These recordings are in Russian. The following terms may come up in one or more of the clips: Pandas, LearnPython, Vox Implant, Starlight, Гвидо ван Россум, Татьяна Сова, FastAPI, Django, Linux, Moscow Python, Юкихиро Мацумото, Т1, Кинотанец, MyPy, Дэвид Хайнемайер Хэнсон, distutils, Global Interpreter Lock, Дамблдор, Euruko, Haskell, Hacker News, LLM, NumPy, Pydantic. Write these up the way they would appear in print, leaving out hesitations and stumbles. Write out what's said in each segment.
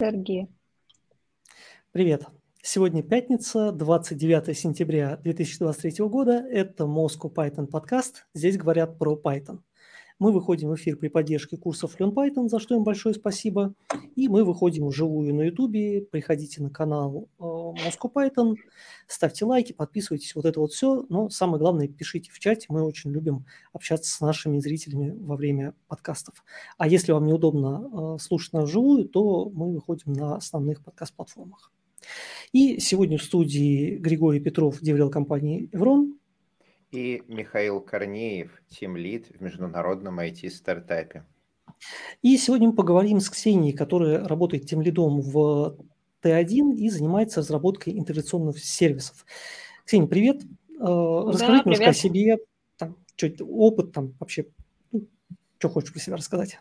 Сергей. Привет. Сегодня пятница, 29 сентября 2023 года. Это Moscow Python подкаст. Здесь говорят про Python. Мы выходим в эфир при поддержке курсов LearnPython, за что им большое спасибо. И мы выходим вживую на YouTube. Приходите на канал Moscow Python, ставьте лайки, подписывайтесь, вот это вот все. Но самое главное, пишите в чате. Мы очень любим общаться с нашими зрителями во время подкастов. А если вам неудобно слушать нас вживую, то мы выходим на основных подкаст-платформах. И сегодня в студии Григорий Петров, деврел компании Evron. И Михаил Корнеев, тимлид в международном IT-стартапе. И сегодня мы поговорим с Ксенией, которая работает тимлидом в Т1 и занимается разработкой интеграционных сервисов. Ксения, привет. Расскажи немножко о себе, опыт, вообще, что хочешь про себя рассказать?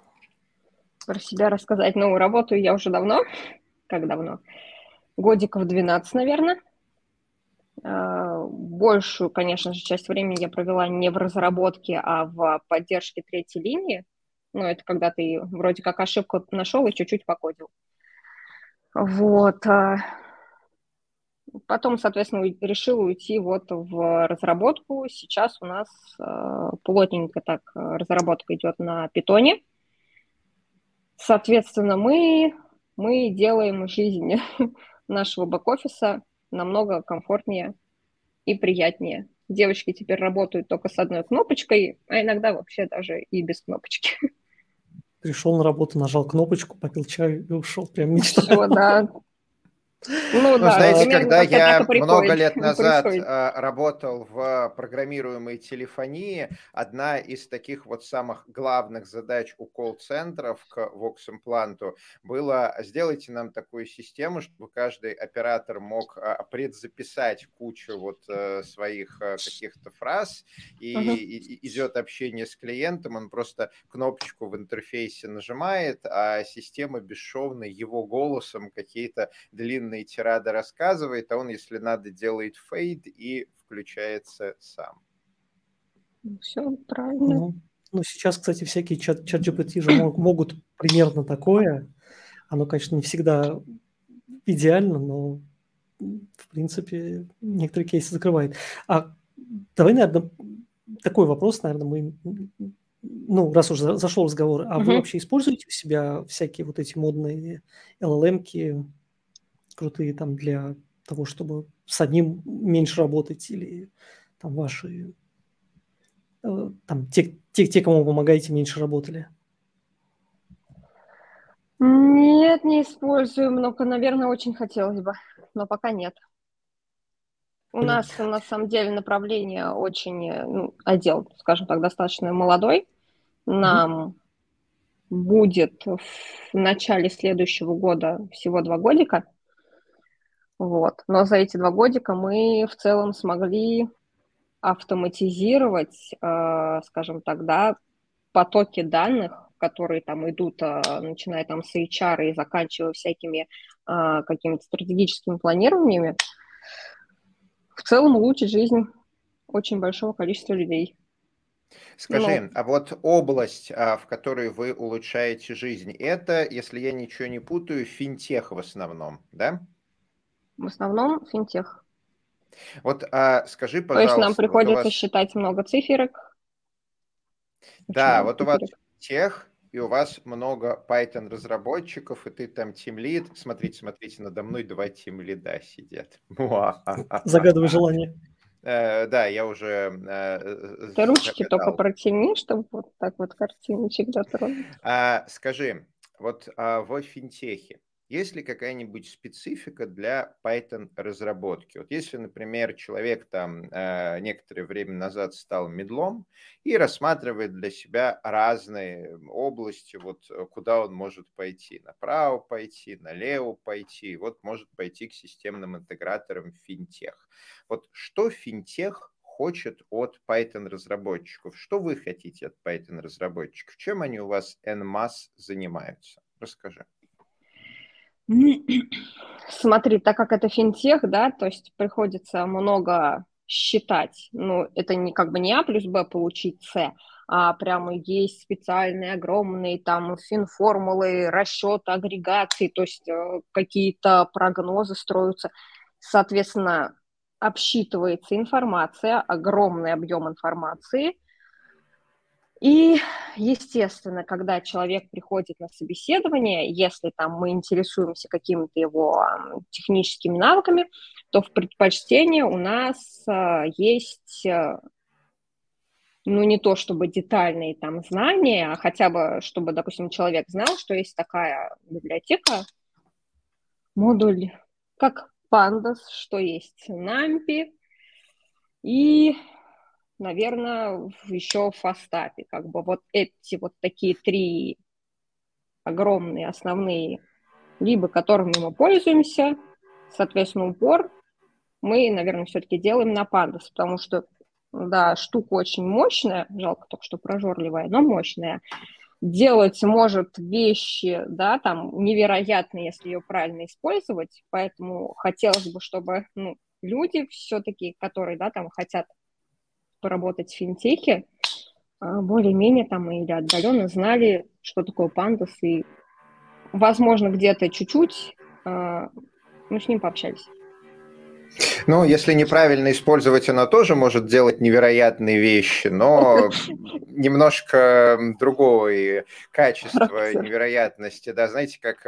Про себя рассказать? Ну, работаю я уже давно. Как давно? Годиков 12, наверное. Большую, конечно же, часть времени я провела не в разработке, а в поддержке третьей линии. Ну, это когда ты вроде как ошибку нашел и чуть-чуть покодил. Вот. Потом, соответственно, решила уйти вот в разработку. Сейчас у нас плотненько так разработка идет на питоне. Соответственно, мы делаем жизнь нашего бэк-офиса намного комфортнее и приятнее. Девочки теперь работают только с одной кнопочкой, а иногда вообще даже и без кнопочки. Пришел на работу, нажал кнопочку, попил чаю и ушел. Прям мечта. Все, да. Ну, да, знаете, когда я много лет назад работал в программируемой телефонии, одна из таких вот самых главных задач у колл-центров к Vox Implant было: сделайте нам такую систему, чтобы каждый оператор мог предзаписать кучу вот своих каких-то фраз, и идет общение с клиентом, он просто кнопочку в интерфейсе нажимает, а система бесшовно его голосом какие-то длинные тирада рассказывает, а он, если надо, делает фейд и включается сам. Все правильно. Ну, сейчас, кстати, всякие чат-GPT же могут примерно такое. Оно, конечно, не всегда идеально, но, в принципе, некоторые кейсы закрывает. А давай, наверное, такой вопрос, наверное, мы... Ну, раз уже зашел разговор, а вы вообще используете у себя всякие вот эти модные LLM-ки, крутые для того, чтобы с одним меньше работать, или ваши те, кому вы помогаете, меньше работали? Нет, не используем, но, наверное, очень хотелось бы, но пока нет. У нас, на самом деле, направление очень, отдел, скажем так, достаточно молодой. Нам будет в начале следующего года всего 2 годика. Вот. Но за эти 2 годика мы в целом смогли автоматизировать, скажем так, потоки данных, которые идут, начиная с HR и заканчивая всякими какими-то стратегическими планированиями, в целом улучшить жизнь очень большого количества людей. Скажи, а вот область, в которой вы улучшаете жизнь, это, если я ничего не путаю, финтех в основном, да? В основном финтех. Вот скажи, пожалуйста... То есть нам приходится считать много циферок. Да, вот циферок. У вас финтех, и у вас много Python-разработчиков, и ты там тимлид. Смотрите, надо мной 2 тимлида сидят. Загадывай желание. Да, я уже... Ты ручки только протяни, чтобы вот так вот картиночек дотронуть. Скажи, вот во финтехе есть ли какая-нибудь специфика для Python-разработки? Вот если, например, человек некоторое время назад стал медлом и рассматривает для себя разные области, вот куда он может пойти, направо пойти, налево пойти, вот может пойти к системным интеграторам финтех. Вот что финтех хочет от Python-разработчиков? Что вы хотите от Python-разработчиков? Чем они у вас en masse занимаются? Расскажи. Смотри, так как это финтех, то есть приходится много считать. Ну, это не А плюс Б получить С, прямо есть специальные огромные там финформулы, расчеты, агрегации, то есть какие-то прогнозы строятся. Соответственно, обсчитывается информация, огромный объем информации. И, естественно, когда человек приходит на собеседование, если там мы интересуемся какими-то его техническими навыками, то в предпочтении у нас есть, ну, не то чтобы детальные там знания, а хотя бы, чтобы, допустим, человек знал, что есть такая библиотека, модуль, как Pandas, что есть NumPy и... наверное, еще в FastAPI, как бы вот эти вот такие три огромные основные, либо которыми мы пользуемся, соответственно, упор мы, наверное, все-таки делаем на Pandas, потому что, да, штука очень мощная, жалко только, что прожорливая, но мощная. Делать может вещи, да, там, невероятные, если ее правильно использовать, поэтому хотелось бы, чтобы, ну, люди все-таки, которые, да, там, хотят поработать в финтехе, более-менее там или отдаленно знали, что такое Pandas, и, возможно, где-то чуть-чуть мы с ним пообщались. Ну, если неправильно использовать, она тоже может делать невероятные вещи, но немножко другого качества невероятности. Да, знаете, как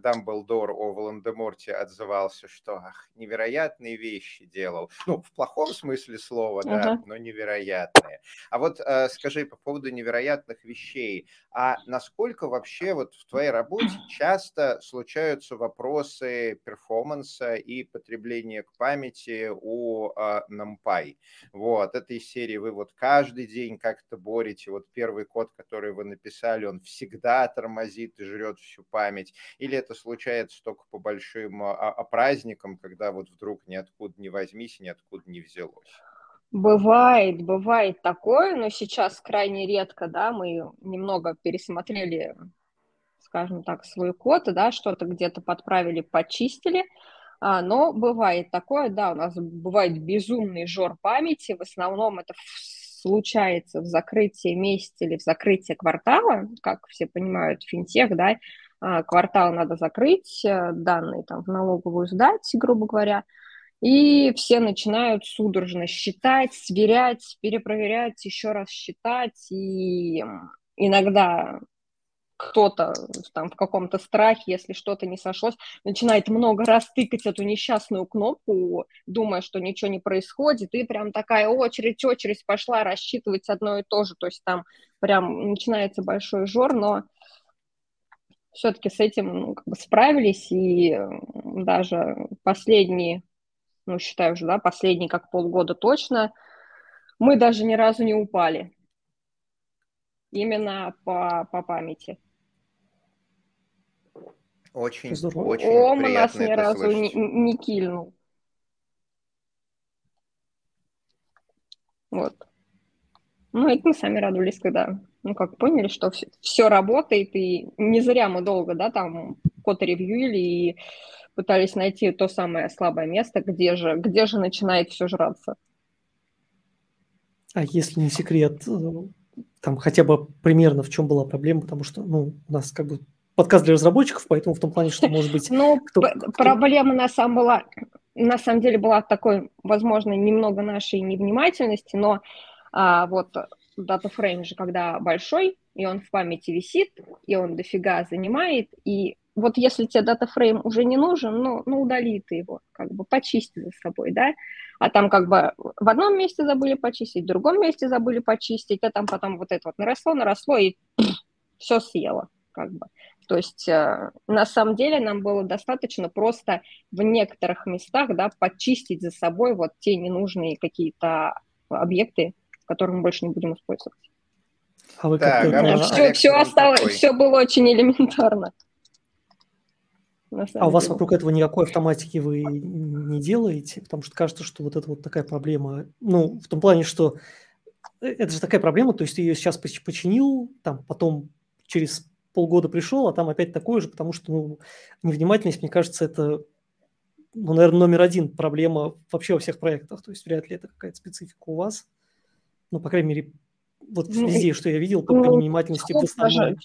Дамблдор о Волан-де-Морте отзывался, что невероятные вещи делал. Ну, в плохом смысле слова, да, но невероятные. А вот скажи по поводу невероятных вещей. А насколько вообще вот в твоей работе часто случаются вопросы перформанса и потребления к памяти у NumPy? Вот, этой серии вы вот каждый день как-то борете, вот первый код, который вы написали, он всегда тормозит и жрет всю память, или это случается только по большим праздникам, когда вот вдруг ниоткуда не возьмись, ниоткуда не взялось? Бывает такое, но сейчас крайне редко, да, мы немного пересмотрели, скажем так, свой код, да, что-то где-то подправили, почистили. Но бывает такое, да, у нас бывает безумный жор памяти, в основном это случается в закрытии месяца или в закрытии квартала, как все понимают, финтех, да, квартал надо закрыть, данные там в налоговую сдать, грубо говоря, и все начинают судорожно считать, сверять, перепроверять, еще раз считать, и иногда... кто-то там в каком-то страхе, если что-то не сошлось, начинает много раз тыкать эту несчастную кнопку, думая, что ничего не происходит, и прям такая очередь пошла рассчитывать одно и то же, то есть там прям начинается большой жор, но все-таки с этим, ну, как бы справились, и даже последние, ну, считаю уже, да, последние как полгода точно, мы даже ни разу не упали именно по памяти. Очень, очень он приятно нас ни разу не кильнул. Вот. Ну, это мы сами радовались, когда, ну, как поняли, что все работает, и не зря мы долго, да, там код ревьюили и пытались найти то самое слабое место, где же начинает все жраться. А если не секрет, там хотя бы примерно в чем была проблема, потому что, ну, у нас как бы подкаст для разработчиков, поэтому в том плане, что, может быть... Ну, проблема на самом деле была такой, возможно, немного нашей невнимательности, но вот датафрейм же, когда большой, и он в памяти висит, и он дофига занимает, и вот если тебе датафрейм уже не нужен, ну, удали ты его, как бы почисти за собой, да, а там как бы в одном месте забыли почистить, в другом месте забыли почистить, а там потом вот это вот наросло, и все съело, как бы. То есть на самом деле нам было достаточно просто в некоторых местах, да, почистить за собой вот те ненужные какие-то объекты, которые мы больше не будем использовать. А вы как думаете? Все осталось, все было очень элементарно. А у вас вокруг этого никакой автоматики вы не делаете? Потому что кажется, что вот это вот такая проблема. Ну, в том плане, что это же такая проблема, то есть ты ее сейчас починил, там потом через полгода пришел, а там опять такое же, потому что, ну, невнимательность, мне кажется, это, ну, наверное, номер один проблема вообще во всех проектах. То есть вряд ли это какая-то специфика у вас. Ну, по крайней мере, вот везде, что я видел, по принимательности постановления.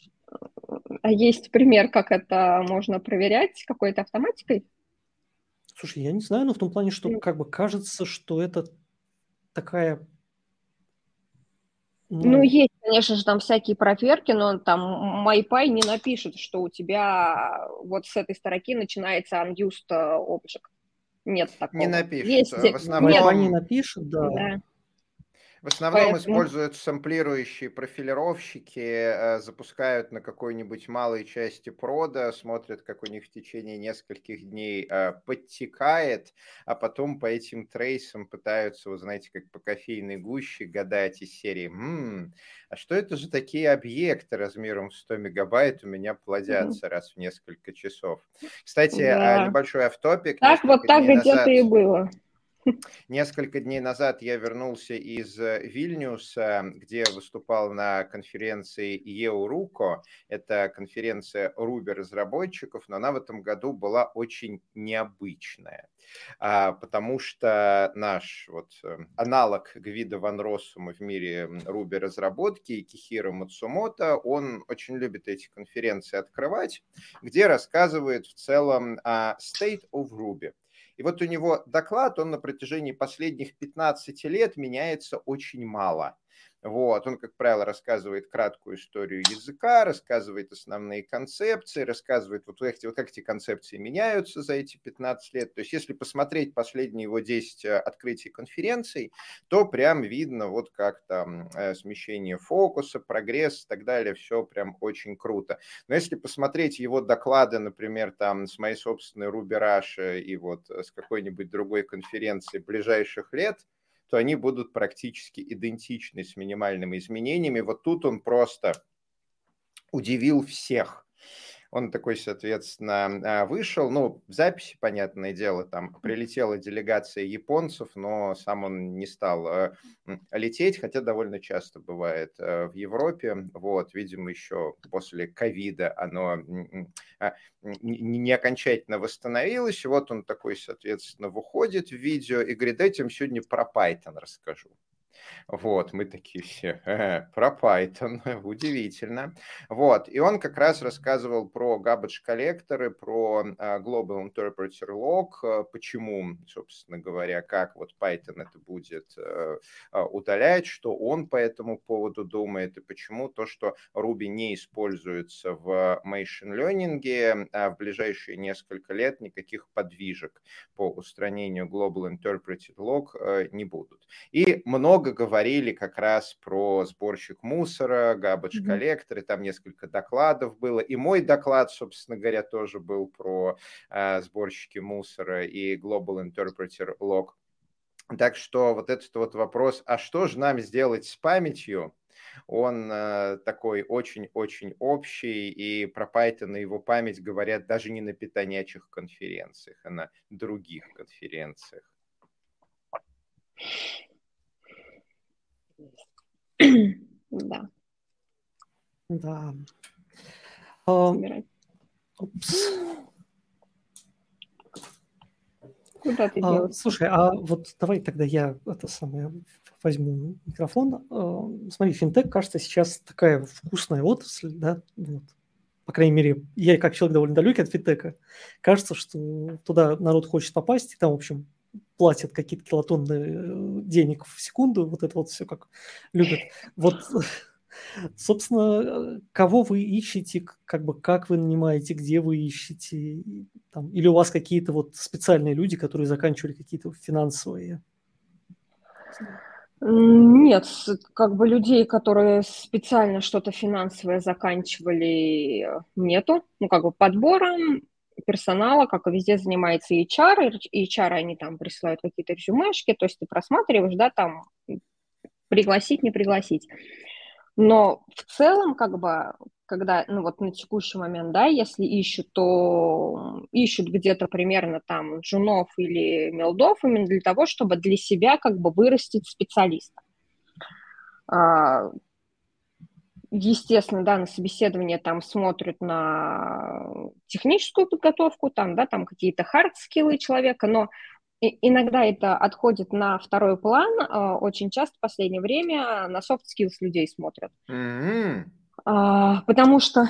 А есть пример, как это можно проверять какой-то автоматикой? Слушай, я не знаю, но в том плане, что как бы кажется, что это такая... Ну, есть, конечно же, там всякие проверки, но там MyPy не напишет, что у тебя вот с этой строки начинается unused object. Нет такого. Не напишет. Есть... В основном... MyPy не напишет, да. В основном используют сэмплирующие профилировщики, запускают на какой-нибудь малой части прода, смотрят, как у них в течение нескольких дней подтекает, а потом по этим трейсам пытаются, вы знаете, как по кофейной гуще гадать из серии «А что это же такие объекты размером в 100 мегабайт у меня плодятся раз в несколько часов?» Кстати, небольшой офтопик. Так вот так где-то и было. Несколько дней назад я вернулся из Вильнюса, где выступал на конференции Euruko. Это конференция Ruby разработчиков, но она в этом году была очень необычная, потому что наш вот аналог Гвидо ван Россума в мире Ruby разработки Юкихиро Мацумото, он очень любит эти конференции открывать, где рассказывает в целом о State of Ruby. И вот у него доклад, он на протяжении последних 15 лет меняется очень мало. Вот. Он, как правило, рассказывает краткую историю языка, рассказывает основные концепции, рассказывает, вот как эти концепции меняются за эти 15 лет. То есть если посмотреть последние его 10 открытий конференций, то прям видно, вот как там смещение фокуса, прогресс и так далее. Все прям очень круто. Но если посмотреть его доклады, например, там с моей собственной Ruby Russia и вот с какой-нибудь другой конференции ближайших лет, то они будут практически идентичны с минимальными изменениями. Вот тут он просто удивил всех. Он такой, соответственно, вышел. Ну, в записи, понятное дело, там прилетела делегация японцев, но сам он не стал лететь, хотя довольно часто бывает в Европе. Вот, видимо, еще после ковида оно не окончательно восстановилось. Вот он такой, соответственно, выходит в видео и говорит: дайте я вам сегодня про Python расскажу. Вот, мы такие все, про Python, удивительно. Вот, и он как раз рассказывал про garbage-коллекторы, про Global Interpreter Lock, почему, собственно говоря, как вот Python это будет удалять, что он по этому поводу думает, и почему то, что Ruby не используется в machine learning, в ближайшие несколько лет никаких подвижек по устранению Global Interpreter Lock не будут. И много говорили как раз про сборщик мусора, garbage-коллекторы, там несколько докладов было. И мой доклад, собственно говоря, тоже был про сборщики мусора и Global Interpreter Lock. Так что вот этот вот вопрос, а что же нам сделать с памятью? Он такой очень-очень общий, и про Python и его память говорят даже не на питонячих конференциях, а на других конференциях. Да. Да. Куда ты делаешь? Слушай, а вот давай тогда я возьму микрофон. Смотри, финтек, кажется, сейчас такая вкусная отрасль, да? Вот. По крайней мере, я как человек довольно далекий от финтека. Кажется, что туда народ хочет попасть, и там, в общем, платят какие-то килотонны денег в секунду, вот это вот все как любят. Вот, собственно, кого вы ищете, как бы как вы нанимаете, где вы ищете, там, или у вас какие-то вот специальные люди, которые заканчивали какие-то финансовые? Нет, как бы людей, которые специально что-то финансовое заканчивали, нету. Ну, как бы подбором персонала, как и везде, занимается HR, и HR, они там присылают какие-то резюмешки, то есть ты просматриваешь, да, там, пригласить, не пригласить. Но в целом, как бы, когда, ну, вот на текущий момент, да, если ищут, то ищут где-то примерно там джунов или милдов именно для того, чтобы для себя, как бы, вырастить специалиста. Естественно, да, на собеседование там смотрят на техническую подготовку, там, да, там какие-то хард-скиллы человека, но иногда это отходит на второй план. Очень часто в последнее время на soft skills людей смотрят. Mm-hmm. Потому что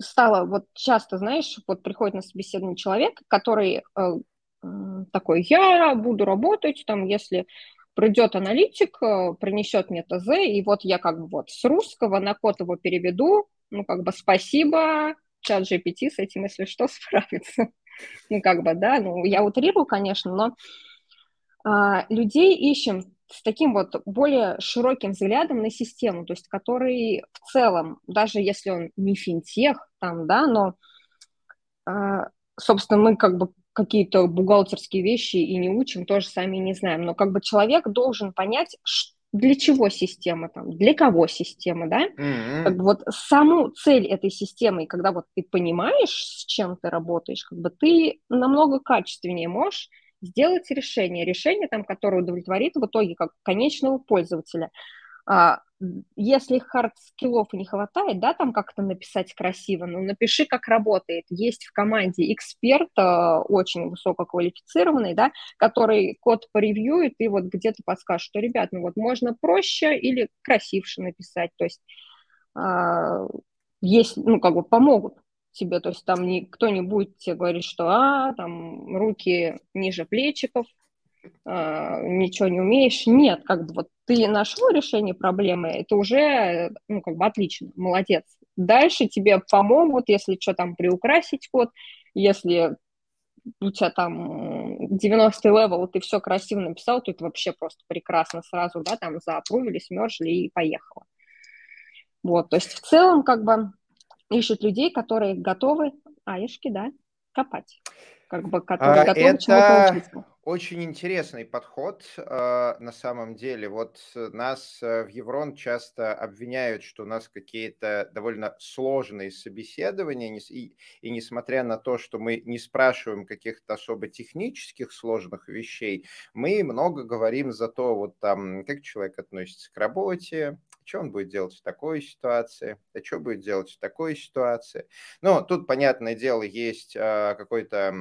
стало вот часто, знаешь, вот приходит на собеседование человек, который такой: я буду работать, там, если придет аналитик, принесет мне ТЗ, и вот я как бы вот с русского на код его переведу, ну, как бы спасибо, чат GPT с этим, если что, справится. Ну, как бы, да, ну, я утрирую, конечно, но людей ищем с таким вот более широким взглядом на систему, то есть который в целом, даже если он не финтех, там, да, но, собственно, мы как бы какие-то бухгалтерские вещи и не учим, тоже сами не знаем, но как бы человек должен понять, для чего система, там, для кого система, да, mm-hmm. как бы вот саму цель этой системы, и когда вот ты понимаешь, с чем ты работаешь, как бы ты намного качественнее можешь сделать решение, там, которое удовлетворит в итоге как конечного пользователя. Если хард-скиллов не хватает, да, там как-то написать красиво, ну, напиши, как работает. Есть в команде эксперт, очень высококвалифицированный, да, который код поревьюет и вот где-то подскажет, что, ребят, ну, вот можно проще или красивше написать, то есть есть, ну, как бы помогут тебе, то есть там никто не будет тебе говорить, что, там, руки ниже плечиков, ничего не умеешь. Нет, как бы вот ты нашел решение проблемы, это уже, ну, как бы отлично, молодец. Дальше тебе помогут, если что там приукрасить код, если у тебя там 90-й левел, ты все красиво написал, то это вообще просто прекрасно сразу, да, там заапрувили, смержили и поехало. Вот, то есть в целом как бы ищут людей, которые готовы аишки, да, копать, как бы, которые готовы чему-то учиться. Очень интересный подход на самом деле. Вот нас в Еврон часто обвиняют, что у нас какие-то довольно сложные собеседования, и несмотря на то, что мы не спрашиваем каких-то особо технических сложных вещей, мы много говорим за то, вот там, как человек относится к работе, что он будет делать в такой ситуации, а что будет делать в такой ситуации. Ну, тут, понятное дело, есть какой-то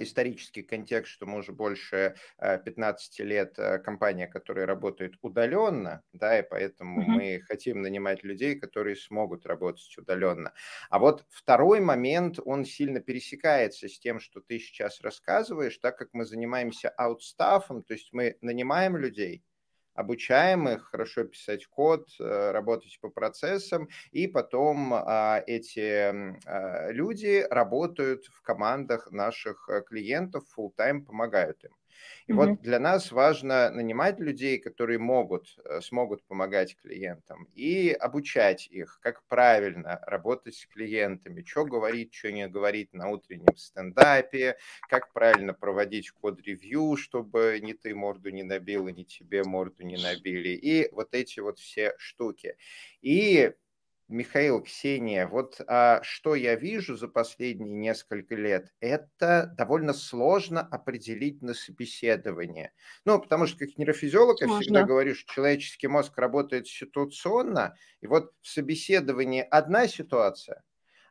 исторический контекст, что мы уже больше 15 лет компания, которая работает удаленно, да, и поэтому мы хотим нанимать людей, которые смогут работать удаленно. А вот второй момент, он сильно пересекается с тем, что ты сейчас рассказываешь, так как мы занимаемся аутстаффом, то есть мы нанимаем людей, обучаем их хорошо писать код, работать по процессам, и потом эти люди работают в командах наших клиентов, фулл-тайм помогают им. И вот для нас важно нанимать людей, которые смогут помогать клиентам, и обучать их, как правильно работать с клиентами, что говорить, что не говорить на утреннем стендапе, как правильно проводить код-ревью, чтобы ни ты морду не набил, и ни тебе морду не набили, и вот эти вот все штуки. И... Михаил, Ксения, вот что я вижу за последние несколько лет, это довольно сложно определить на собеседовании. Ну, потому что как нейрофизиолог я всегда говорю, что человеческий мозг работает ситуационно, и вот в собеседовании одна ситуация,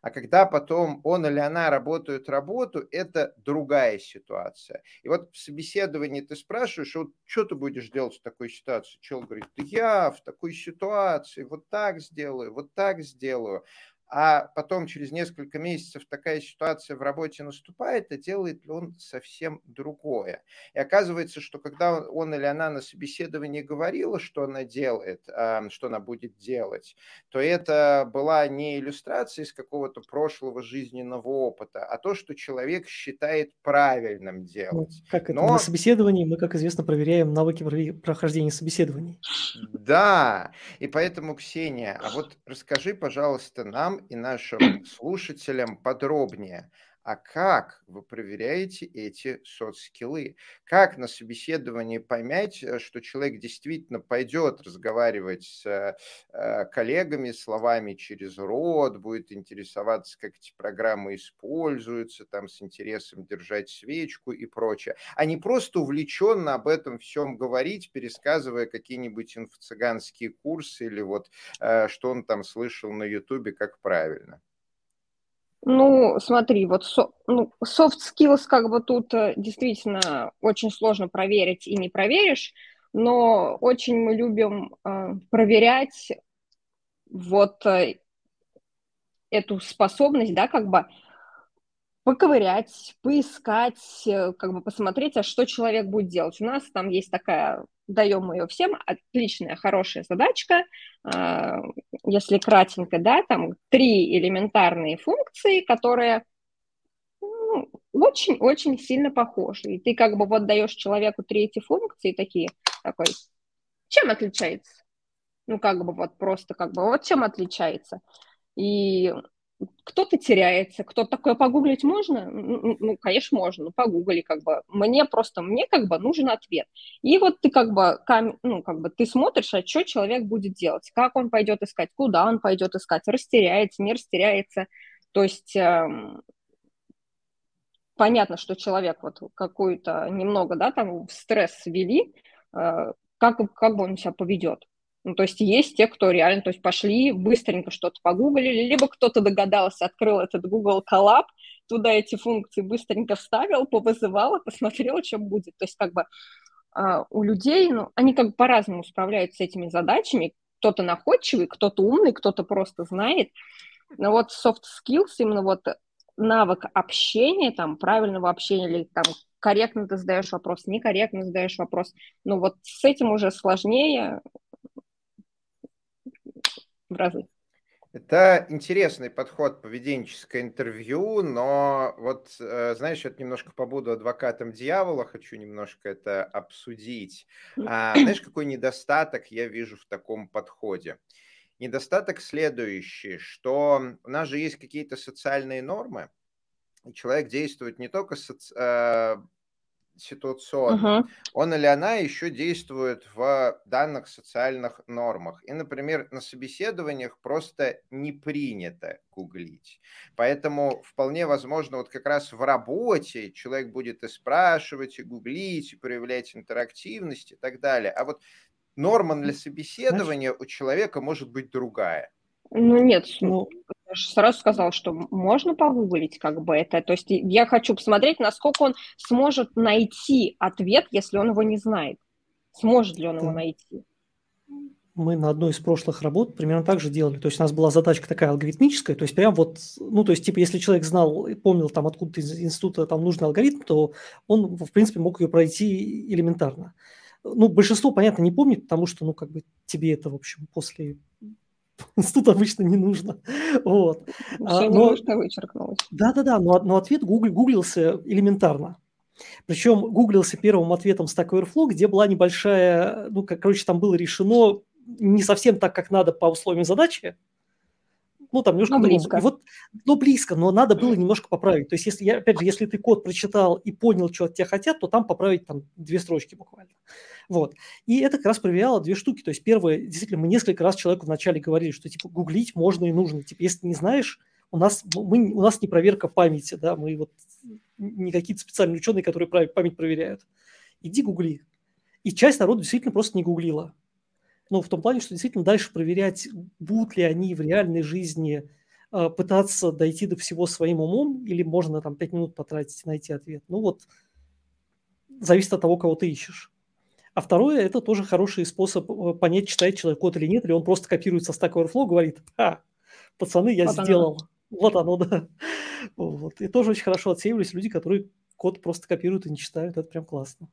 а когда потом он или она работают работу, это другая ситуация. И вот в собеседовании ты спрашиваешь, вот что ты будешь делать в такой ситуации? Человек говорит: да я в такой ситуации вот так сделаю, вот так сделаю. А потом через несколько месяцев такая ситуация в работе наступает, а делает ли он совсем другое. И оказывается, что когда он или она на собеседовании говорила, что она делает, что она будет делать, то это была не иллюстрация из какого-то прошлого жизненного опыта, а то, что человек считает правильным делать. Ну, как это? На собеседовании мы, как известно, проверяем навыки прохождения собеседований. Да, и поэтому, Ксения, а вот расскажи, пожалуйста, нам и нашим слушателям подробнее, а как вы проверяете эти софт-скиллы? Как на собеседовании понять, что человек действительно пойдет разговаривать с коллегами, словами через рот, будет интересоваться, как эти программы используются, там с интересом держать свечку и прочее, а не просто увлеченно об этом всем говорить, пересказывая какие-нибудь инфо-цыганские курсы или вот что он там слышал на Ютубе, как правильно? Ну, смотри, вот soft skills как бы тут действительно очень сложно проверить и не проверишь, но очень мы любим проверять вот эту способность, да, как бы поковырять, поискать, как бы посмотреть, а что человек будет делать. У нас там есть такая, даем ее всем, отличная, хорошая задачка, если кратенько, да, там 3 элементарные функции, которые очень-очень сильно похожи. И ты как бы вот даешь человеку 3 эти функции, такой, чем отличается? Ну, как бы вот просто как бы вот чем отличается? И... кто-то теряется, кто-то такое погуглить можно? Ну, конечно, можно, но погугли, как бы. Мне как бы нужен ответ. И вот ты как бы, ты смотришь, а что человек будет делать, как он пойдет искать, куда он пойдет искать, растеряется, не растеряется. То есть понятно, что человек вот какую-то немного, да, там в стресс ввели, как бы он себя поведет. Ну, то есть есть те, кто реально, то есть пошли, быстренько что-то погуглили, либо кто-то догадался, открыл этот Google Colab, туда эти функции быстренько вставил, повызывал, посмотрел, чем будет. То есть как бы у людей, они как бы по-разному справляются с этими задачами. Кто-то находчивый, кто-то умный, кто-то просто знает. Но вот soft skills, именно вот навык общения, там, правильного общения или там корректно ты задаешь вопрос, некорректно задаешь вопрос. Ну вот с этим уже сложнее... в разы. Это интересный подход, поведенческое интервью, но вот, знаешь, я немножко побуду адвокатом дьявола, хочу немножко это обсудить. Знаешь, какой недостаток я вижу в таком подходе? Недостаток следующий, что у нас же есть какие-то социальные нормы, и человек действует не только ситуационно. Он или она еще действует в данных социальных нормах. И, например, на собеседованиях просто не принято гуглить. Поэтому вполне возможно, вот как раз в работе человек будет и спрашивать, и гуглить, и проявлять интерактивность и так далее. А вот норма для собеседования у человека может быть другая. Ну нет, я же сразу сказала, что можно погуглить как бы это. То есть я хочу посмотреть, насколько он сможет найти ответ, если он его не знает. Сможет ли он его найти? Мы на одной из прошлых работ примерно так же делали. То есть у нас была задачка такая алгоритмическая. То есть прям вот, если человек знал и помнил там откуда-то из института там нужный алгоритм, то он, в принципе, мог ее пройти элементарно. Ну, большинство, понятно, не помнит, потому что, тебе это, в общем, после... институт обычно не нужно. Вот. Все вычеркнулось. Да-да-да, но ответ гуглился элементарно. Причем гуглился первым ответом Stack Overflow, где была небольшая, там было решено не совсем так, как надо по условиям задачи. Немножко близко. Близко, но надо было немножко поправить. То есть, если ты код прочитал и понял, что от тебя хотят, то там поправить 2 строчки буквально. Вот. И это как раз проверяло 2 штуки. То есть, первое, действительно, мы несколько раз человеку вначале говорили, что гуглить можно и нужно. Если ты не знаешь, у нас не проверка памяти, да, мы не какие-то специальные ученые, которые память проверяют. Иди гугли. И часть народа действительно просто не гуглила. В том плане, что действительно дальше проверять, будут ли они в реальной жизни пытаться дойти до всего своим умом, или можно 5 минут потратить и найти ответ. Зависит от того, кого ты ищешь. А второе, это тоже хороший способ понять, читает человек код или нет, или он просто копирует со Stack Overflow, говорит: пацаны, я сделал. Вот оно, да. Вот. И тоже очень хорошо отсеивались люди, которые код просто копируют и не читают. Это прям классно.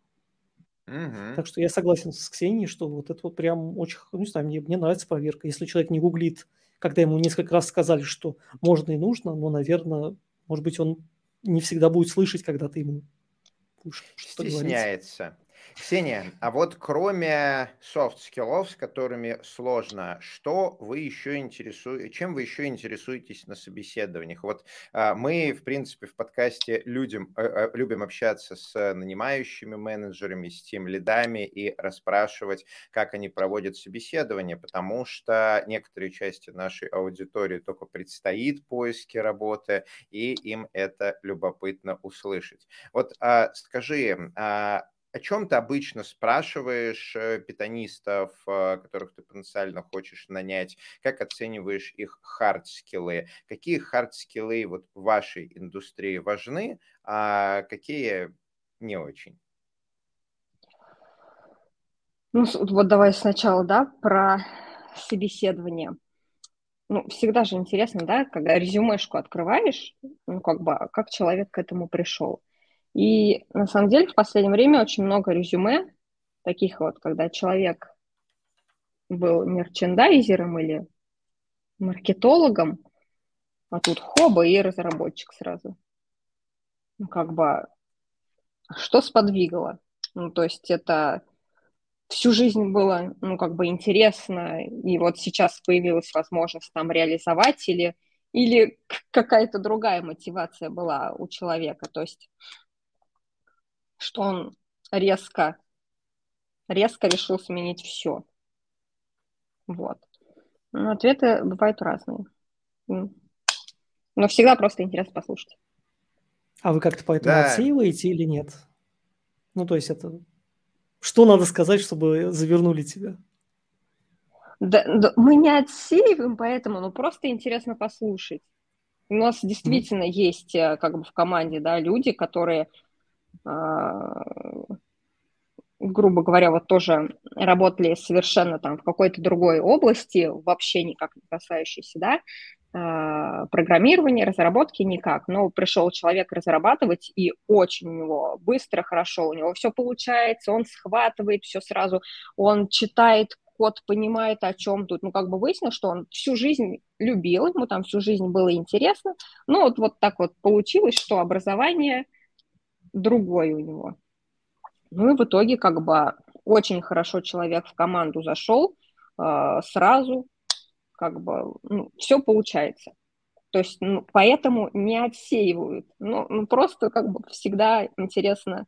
Угу. Так что я согласен с Ксенией, что это прям очень, мне нравится проверка. Если человек не гуглит, когда ему несколько раз сказали, что можно и нужно, но, наверное, может быть, он не всегда будет слышать, когда ты ему что-то стесняется. Говорить. Ксения, а кроме софт-скиллов, с которыми сложно, чем вы еще интересуетесь на собеседованиях? Мы, в принципе, в подкасте любим общаться с нанимающими менеджерами, с тимлидами и расспрашивать, как они проводят собеседование, потому что некоторые части нашей аудитории только предстоит поиски работы, и им это любопытно услышать. Скажи, о чем ты обычно спрашиваешь питонистов, которых ты потенциально хочешь нанять? Как оцениваешь их хард-скиллы? Какие хард-скиллы вот в вашей индустрии важны, а какие не очень? Ну, вот давай сначала, да, про собеседование. Ну, всегда же интересно, да, когда резюмешку открываешь, ну, как бы, как человек к этому пришел. И, на самом деле, в последнее время очень много резюме, таких вот, когда человек был мерчендайзером или маркетологом, а тут хоба и разработчик сразу. Ну, как бы, что сподвигло? Ну, то есть это всю жизнь было, ну, как бы, интересно, и вот сейчас появилась возможность там реализовать или какая-то другая мотивация была у человека, то есть что он резко решил сменить все. Вот. Но ответы бывают разные. Но всегда просто интересно послушать. А вы как-то поэтому отсеиваете или нет? Ну, то есть это... Что надо сказать, чтобы завернули тебя? Да, мы не отсеиваем, поэтому, ну, просто интересно послушать. У нас действительно есть, как бы, в команде, да, люди, которые... грубо говоря, вот тоже работали совершенно там в какой-то другой области, вообще никак не касающейся, да, программирования, разработки никак, но пришел человек разрабатывать, и очень у него быстро, хорошо, у него все получается, он схватывает все сразу, он читает код, понимает, о чем тут, ну, как бы выяснилось, что он всю жизнь любил, ему там всю жизнь было интересно, ну, вот так вот получилось, что образование... другой у него. Ну и в итоге, как бы, очень хорошо человек в команду зашел, сразу, как бы, ну, все получается. То есть, ну, поэтому не отсеивают. Ну, просто, как бы, всегда интересно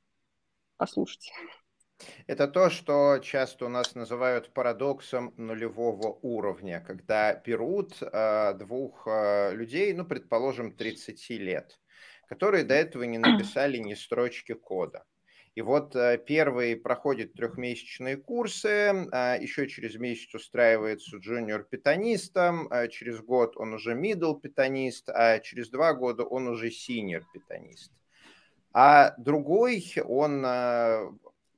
послушать. Это то, что часто у нас называют парадоксом нулевого уровня, когда берут двух людей, ну, предположим, 30 лет, которые до этого не написали ни строчки кода. И вот первый проходит трехмесячные курсы, еще через месяц устраивается джуниор-питонистом, через год он уже middle-питонист, а через 2 года он уже senior-питонист. А другой, он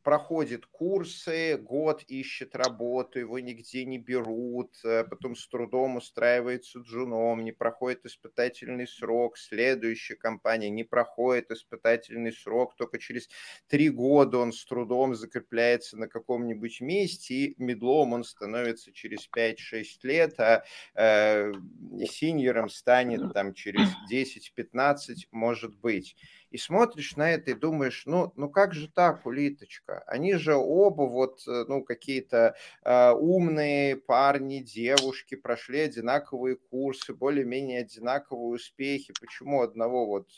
проходит курсы, год ищет работу, его нигде не берут, потом с трудом устраивается джуном, не проходит испытательный срок, следующая компания не проходит испытательный срок, только через 3 года он с трудом закрепляется на каком-нибудь месте, и медлом он становится через 5-6 лет, а синьором станет там через 10-15, может быть. И смотришь на это и думаешь, ну как же так, Улиточка? Они же оба вот, ну, какие-то умные парни, девушки, прошли одинаковые курсы, более-менее одинаковые успехи. Почему одного вот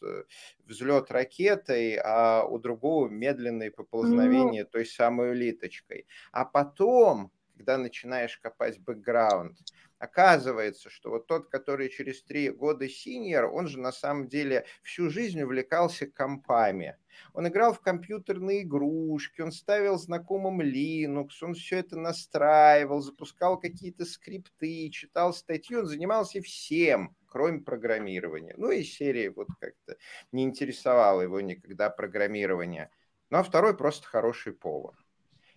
взлет ракетой, а у другого медленное поползновение той самой улиточкой? А потом, когда начинаешь копать бэкграунд, оказывается, что вот тот, который через 3 года синьор, он же на самом деле всю жизнь увлекался компами. Он играл в компьютерные игрушки, он ставил знакомым Linux, он все это настраивал, запускал какие-то скрипты, читал статьи, он занимался всем, кроме программирования. Ну и серии вот как-то не интересовало его никогда программирование. Ну а второй просто хороший повар.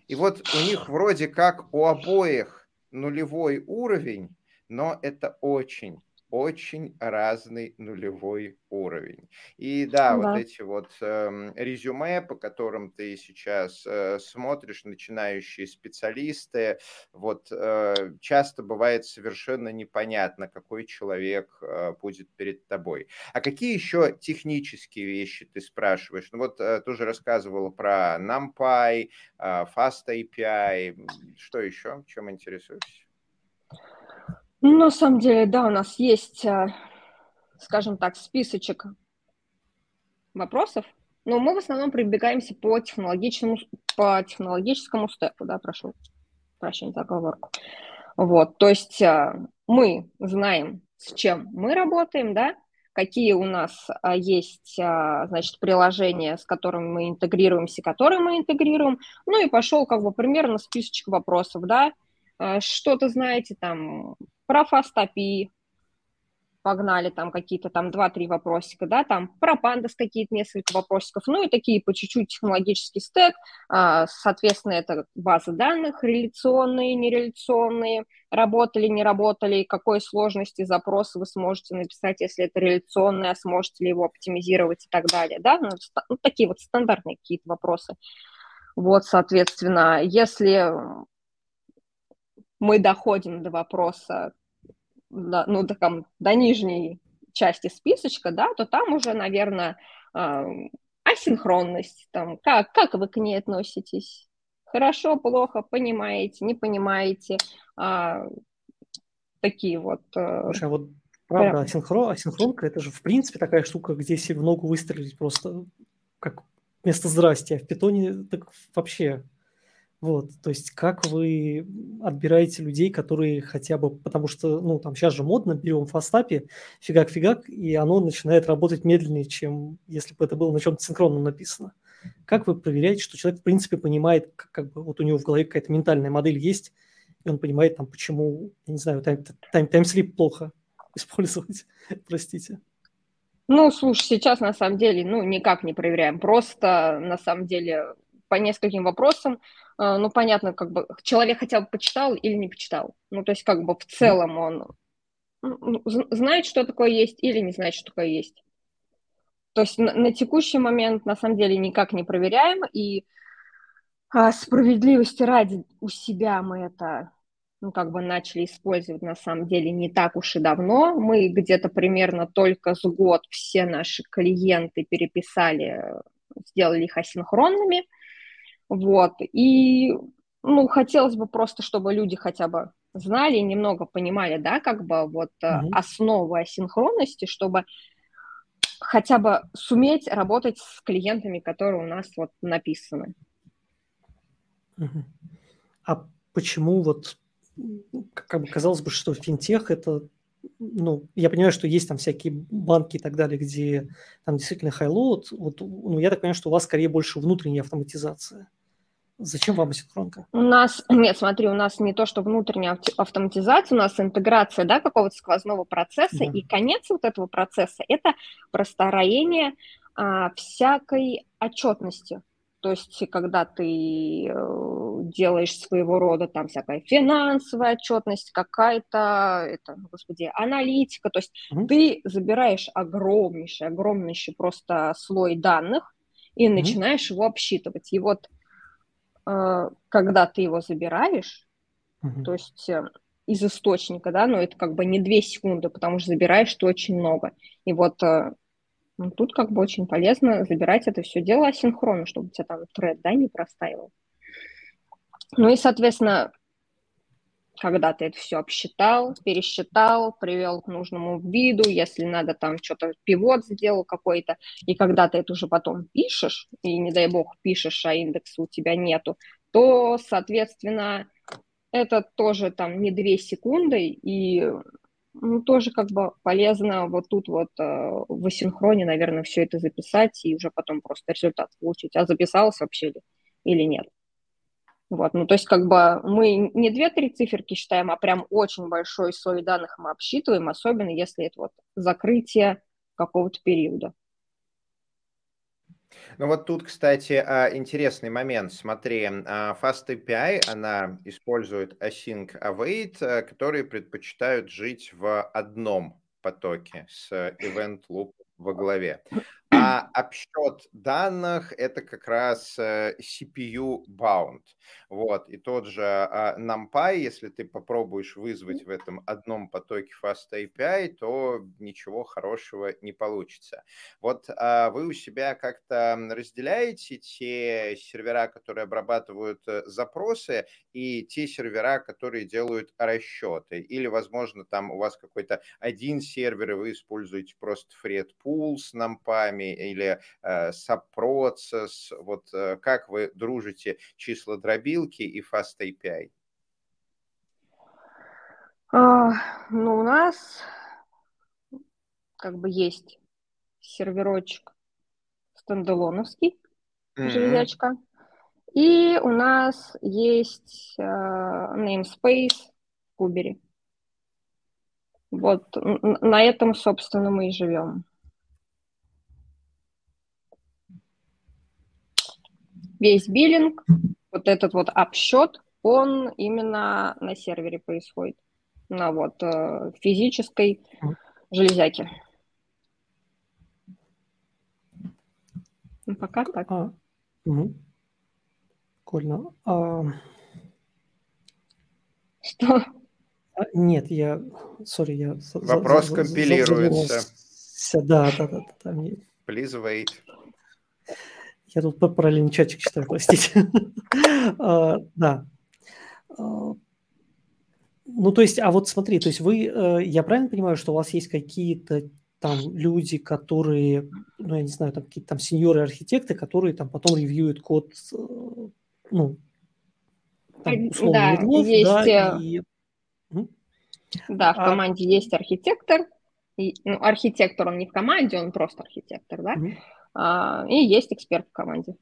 И вот у них вроде как у обоих нулевой уровень, но это очень, очень разный нулевой уровень. И да, вот эти вот резюме, по которым ты сейчас смотришь, начинающие специалисты, вот часто бывает совершенно непонятно, какой человек будет перед тобой. А какие еще технические вещи ты спрашиваешь? Ну вот ты уже рассказывала про NumPy, FastAPI, что еще, чем интересуешься? Ну, на самом деле, да, у нас есть, скажем так, списочек вопросов, но мы в основном прибегаемся по технологическому степу, да, прошу прощения за оговорку. Вот, то есть мы знаем, с чем мы работаем, да, какие у нас есть, значит, приложения, с которыми мы интегрируемся, ну и пошел как бы примерно списочек вопросов, да, что-то знаете там про FastAPI, погнали там какие-то там 2-3 вопросика, да, там про Pandas какие-то несколько вопросиков, ну и такие по чуть-чуть технологический стэк, соответственно, это базы данных, реляционные, нереляционные, работали, не работали, какой сложности запроса вы сможете написать, если это реляционное, а сможете ли его оптимизировать и так далее, да, ну такие вот стандартные какие-то вопросы. Вот, соответственно, если мы доходим до вопроса, ну, до нижней части списочка, да, то там уже, наверное, асинхронность, там, как вы к ней относитесь, хорошо, плохо, понимаете, не понимаете, такие вот... Слушай, а вот правда, асинхронка, это же, в принципе, такая штука, где себе в ногу выстрелить просто как вместо «здрасте», а в питоне так вообще... Вот, то есть как вы отбираете людей, которые хотя бы, потому что, ну, там сейчас же модно, берем FastAPI, фигак-фигак, и оно начинает работать медленнее, чем если бы это было на чем-то синхронном написано. Как вы проверяете, что человек, в принципе, понимает, как бы вот у него в голове какая-то ментальная модель есть, и он понимает, там, почему, я не знаю, таймслип плохо использовать, простите. Ну, слушай, сейчас на самом деле, ну, никак не проверяем, просто на самом деле по нескольким вопросам, ну, понятно, как бы человек хотя бы почитал или не почитал. Ну, то есть, как бы в целом он знает, что такое есть, или не знает, что такое есть. То есть на текущий момент, на самом деле, никак не проверяем, и справедливости ради у себя мы это, ну, как бы начали использовать, на самом деле, не так уж и давно. Мы где-то примерно только с год все наши клиенты переписали, сделали их асинхронными. Вот, и, ну, хотелось бы просто, чтобы люди хотя бы знали, немного понимали, да, как бы вот основы асинхронности, чтобы хотя бы суметь работать с клиентами, которые у нас вот написаны. А почему вот, как бы казалось бы, что финтех это, ну, я понимаю, что есть там всякие банки и так далее, где там действительно хайлоуд, вот, ну, я так понимаю, что у вас скорее больше внутренняя автоматизация. Зачем вам асинхронка? У нас, нет, смотри, у нас не то, что внутренняя автоматизация, у нас интеграция, да, какого-то сквозного процесса, да. И конец вот этого процесса – это простроение всякой отчетности. То есть, когда ты делаешь своего рода там всякая финансовая отчетность, какая-то, это, господи, аналитика, то есть ты забираешь огромнейший просто слой данных и начинаешь его обсчитывать. И вот, когда ты его забираешь, то есть из источника, да, но это как бы не 2 секунды, потому что забираешь ты очень много. И вот... Ну, тут как бы очень полезно забирать это все дело асинхронно, чтобы у тебя там тред, да, не простаивал. Ну и, соответственно, когда ты это все обсчитал, пересчитал, привел к нужному виду, если надо там что-то, пивот сделал какой-то, и когда ты это уже потом пишешь, и, не дай бог, пишешь, а индекса у тебя нету, то, соответственно, это тоже там не 2 секунды, и... Ну, тоже как бы полезно вот тут вот в асинхроне, наверное, все это записать и уже потом просто результат получить. А записалось вообще ли или нет? Вот, ну, то есть как бы мы не 2-3 циферки считаем, а прям очень большой слой данных мы обсчитываем, особенно если это вот закрытие какого-то периода. Ну вот тут, кстати, интересный момент. Смотри, FastAPI, она использует async await, которые предпочитают жить в одном потоке с event loop во главе. А обсчет данных – это как раз CPU-bound. Вот. И тот же NumPy, если ты попробуешь вызвать в этом одном потоке FastAPI, то ничего хорошего не получится. Вот вы у себя как-то разделяете те сервера, которые обрабатывают запросы, и те сервера, которые делают расчеты? Или, возможно, там у вас какой-то один сервер, и вы используете просто FreePool с NumPy, или сабпроцесс, вот как вы дружите числа дробилки и FastAPI? Ну, у нас как бы есть серверочек стендалоновский, железячка. И у нас есть namespace Кубери. Вот на этом, собственно, мы и живем. Весь биллинг, вот этот вот обсчет, он именно на сервере происходит, на вот физической железяке. Ну, пока так. Прикольно. Что? Нет, я... Sorry, я... Вопрос компилируется. Да. Please wait. Я тут параллельный чатик читаю, простите. Да. Ну, то есть, а вот смотри, то есть вы, я правильно понимаю, что у вас есть какие-то там люди, которые, ну, я не знаю, там какие-то там сеньоры-архитекты, которые там потом ревьюют код, ну, там, условно, да, медлов, есть, да, и... Да, в команде есть архитектор. И, ну, архитектор, он не в команде, он просто архитектор, да? И есть эксперт в команде.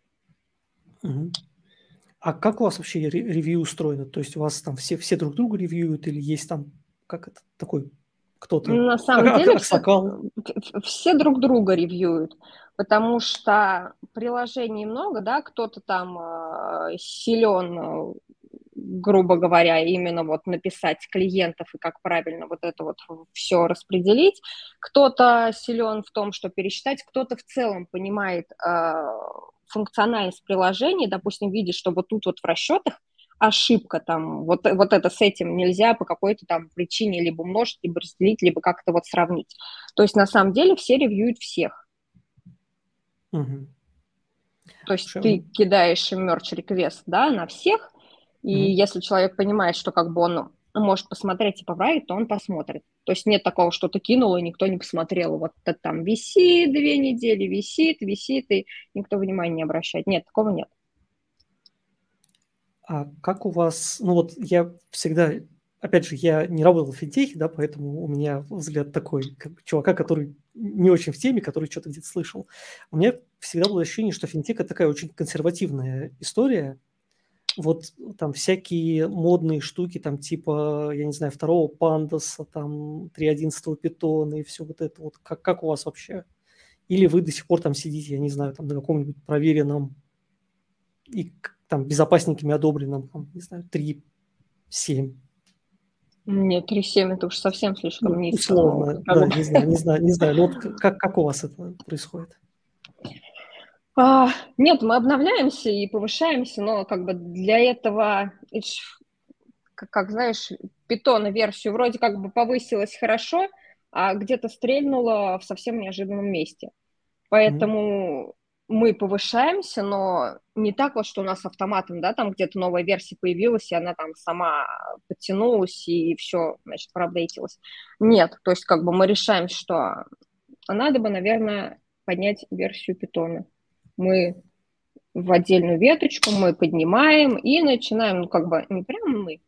А как у вас вообще ревью устроено? То есть у вас там все друг друга ревьюют или есть там, как это, такой кто-то? На самом деле все друг друга ревьюют, потому что приложений много, да, кто-то там силен, грубо говоря, именно вот написать клиентов и как правильно вот это вот все распределить. Кто-то силен в том, что пересчитать, кто-то в целом понимает функциональность приложений, допустим, видит, что вот тут вот в расчетах ошибка там, вот это с этим нельзя по какой-то там причине либо умножить, либо разделить, либо как-то вот сравнить. То есть на самом деле все ревьюют всех. То есть ты кидаешь мерч-реквест, да, на всех, и если человек понимает, что как бы он может посмотреть и поправить, то он посмотрит. То есть нет такого, что ты кинул, и никто не посмотрел. Вот это там висит 2 недели, висит, и никто внимания не обращает. Нет, такого нет. А как у вас... Ну вот я всегда... Опять же, я не работал в финтехе, да, поэтому у меня взгляд такой, как чувака, который не очень в теме, который что-то где-то слышал. У меня всегда было ощущение, что финтех – это такая очень консервативная история. Вот там всякие модные штуки, там типа, я не знаю, 2-го Пандаса, там 3.11 Питона и все вот это. Вот как у вас вообще? Или вы до сих пор там сидите, я не знаю, там на каком-нибудь проверенном и там безопасниками одобренном, там, не знаю, 3.7? Нет, 3.7 это уж совсем слишком низко. Условно, да, не знаю. Но вот как у вас это происходит? Нет, мы обновляемся и повышаемся, но как бы для этого, как знаешь, Python версию вроде как бы повысилась хорошо, а где-то стрельнула в совсем неожиданном месте. Поэтому мы повышаемся, но не так вот, что у нас автоматом, да, там где-то новая версия появилась, и она там сама подтянулась, и все, значит, проапдейтилась. Нет, то есть как бы мы решаем, что надо бы, наверное, поднять версию Python. Мы в отдельную веточку, мы поднимаем и начинаем, ну, как бы, не прямо мы,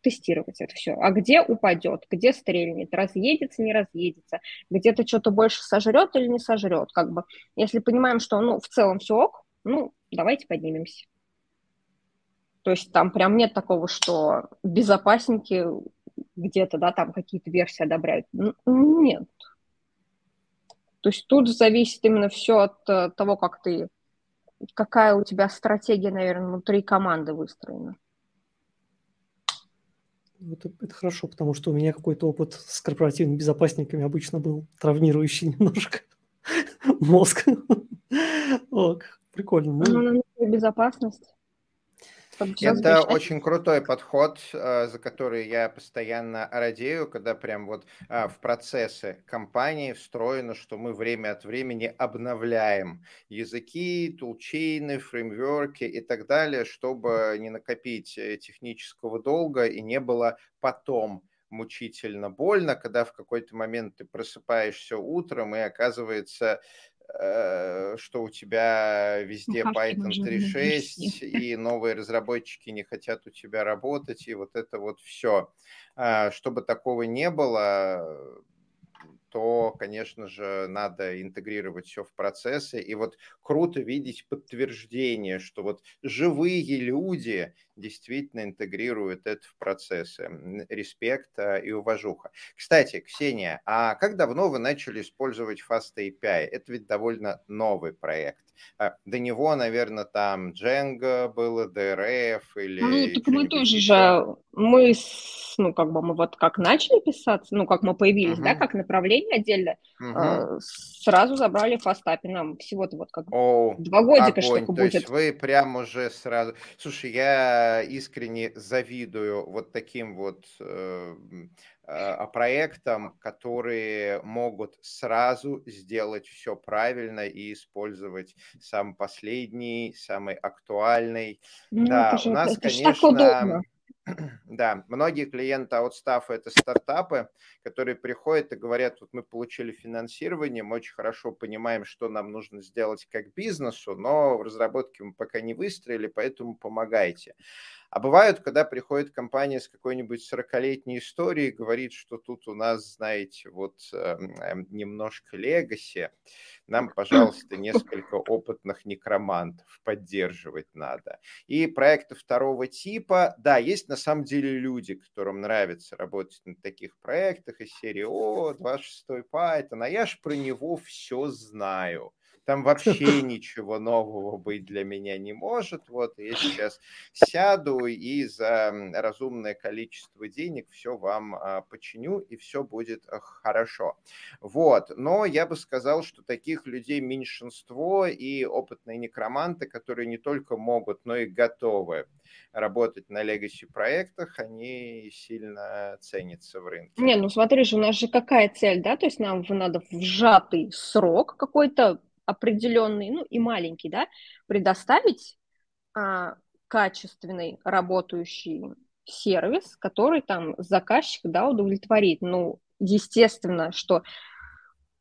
тестировать это все. А где упадет, где стрельнет, разъедется, не разъедется, где-то что-то больше сожрет или не сожрет, как бы. Если понимаем, что, ну, в целом все ок, ну, давайте поднимемся. То есть там прям нет такого, что безопасники где-то, да, там какие-то версии одобряют. Нет. То есть тут зависит именно все от того, какая у тебя стратегия, наверное, внутри команды выстроена. Это хорошо, потому что у меня какой-то опыт с корпоративными безопасниками обычно был травмирующий немножко мозг. Прикольно. Безопасность. Это очень крутой подход, за который я постоянно радею, когда прям вот в процессы компании встроено, что мы время от времени обновляем языки, тулчейны, фреймворки и так далее, чтобы не накопить технического долга и не было потом мучительно больно, когда в какой-то момент ты просыпаешься утром и оказывается... что у тебя везде Python 3.6, и новые разработчики не хотят у тебя работать, и вот это вот все. Чтобы такого не было, то, конечно же, надо интегрировать все в процессы. И вот круто видеть подтверждение, что вот живые люди действительно интегрируют это в процессы. Респект и уважуха. Кстати, Ксения, а как давно вы начали использовать FastAPI? Это ведь довольно новый проект. До него, наверное, там Django было, DRF или... Ну, так мы тоже же, мы, ну, как бы мы вот как начали писаться, ну, как мы появились, да, как направление отдельно, сразу забрали FastAPI, нам всего-то вот как 2 годика что-то будет. То есть вы прям уже сразу... Слушай, я искренне завидую вот таким вот... проектам, которые могут сразу сделать все правильно и использовать самый последний, самый актуальный. Ну, да, у нас, конечно... Да, многие клиенты аутстафа – это стартапы, которые приходят и говорят, вот мы получили финансирование, мы очень хорошо понимаем, что нам нужно сделать как бизнесу, но в разработке мы пока не выстроили, поэтому помогайте. А бывают, когда приходит компания с какой-нибудь 40-летней историей и говорит, что тут у нас, знаете, вот немножко легаси, нам, пожалуйста, несколько опытных некромантов поддерживать надо. И проекты второго типа, да, есть на самом деле люди, которым нравится работать на таких проектах из серии «О, 26-й Python, а я ж про него все знаю». Там вообще ничего нового быть для меня не может. Вот я сейчас сяду и за разумное количество денег все вам починю, и все будет хорошо. Вот. Но я бы сказал, что таких людей меньшинство, и опытные некроманты, которые не только могут, но и готовы работать на легаси-проектах, они сильно ценятся в рынке. Не, ну смотри же, у нас же какая цель, да? То есть нам надо в сжатый срок какой-то определенный, ну и маленький, да, предоставить качественный работающий сервис, который там заказчик, да, удовлетворит. Ну, естественно, что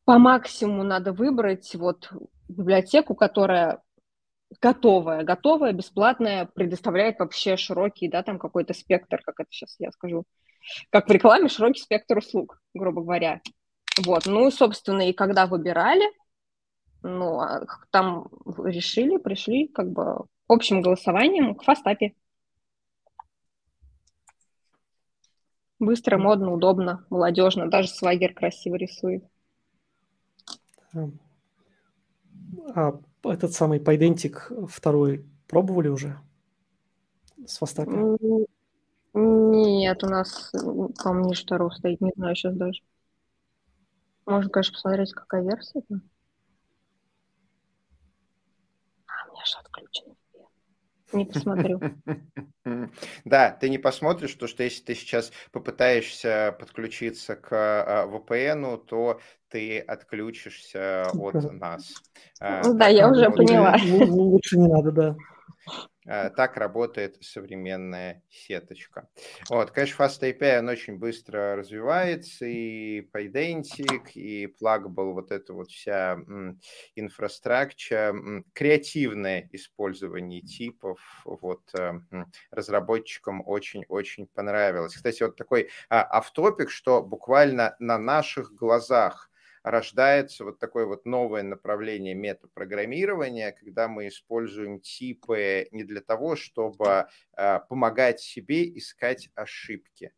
по максимуму надо выбрать вот библиотеку, которая готовая, бесплатная, предоставляет вообще широкий, да, там какой-то спектр, как это сейчас я скажу, как в рекламе, широкий спектр услуг, грубо говоря. Вот, ну, собственно, и когда выбирали, ну, а там решили, пришли как бы общим голосованием к FastAPI. Быстро, модно, удобно, молодежно. Даже Swagger красиво рисует. А этот самый Pydantic второй пробовали уже с FastAPI? Нет, у нас там ниже второго стоит, не знаю сейчас даже. Можно, конечно, посмотреть, какая версия там. Отключен. Не посмотрю. Да, ты не посмотришь, потому что если ты сейчас попытаешься подключиться к VPN, то ты отключишься от нас. Да, я уже поняла. Лучше не надо, да. Так работает современная сеточка. Вот, конечно, FastAPI, он очень быстро развивается, и Pydantic, и Pluggable, вот эта вот вся инфраструктура, креативное использование типов, вот, разработчикам очень-очень понравилось. Кстати, вот такой офф-топик, что буквально на наших глазах рождается вот такое вот новое направление метапрограммирования, когда мы используем типы не для того, чтобы помогать себе искать ошибки,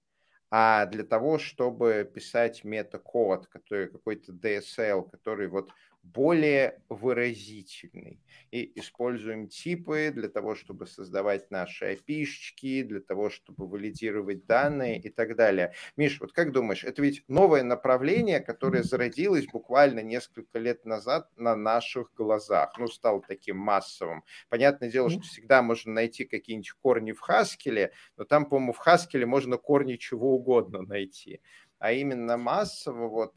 а для того, чтобы писать метакод, который какой-то DSL, который вот более выразительный. И используем типы для того, чтобы создавать наши API-шечки, для того, чтобы валидировать данные и так далее. Миш, вот как думаешь, это ведь новое направление, которое зародилось буквально несколько лет назад на наших глазах, ну, стало таким массовым. Понятное дело, что всегда можно найти какие-нибудь корни в Haskell, но там, по-моему, в Haskell можно корни чего угодно найти. А именно массово вот...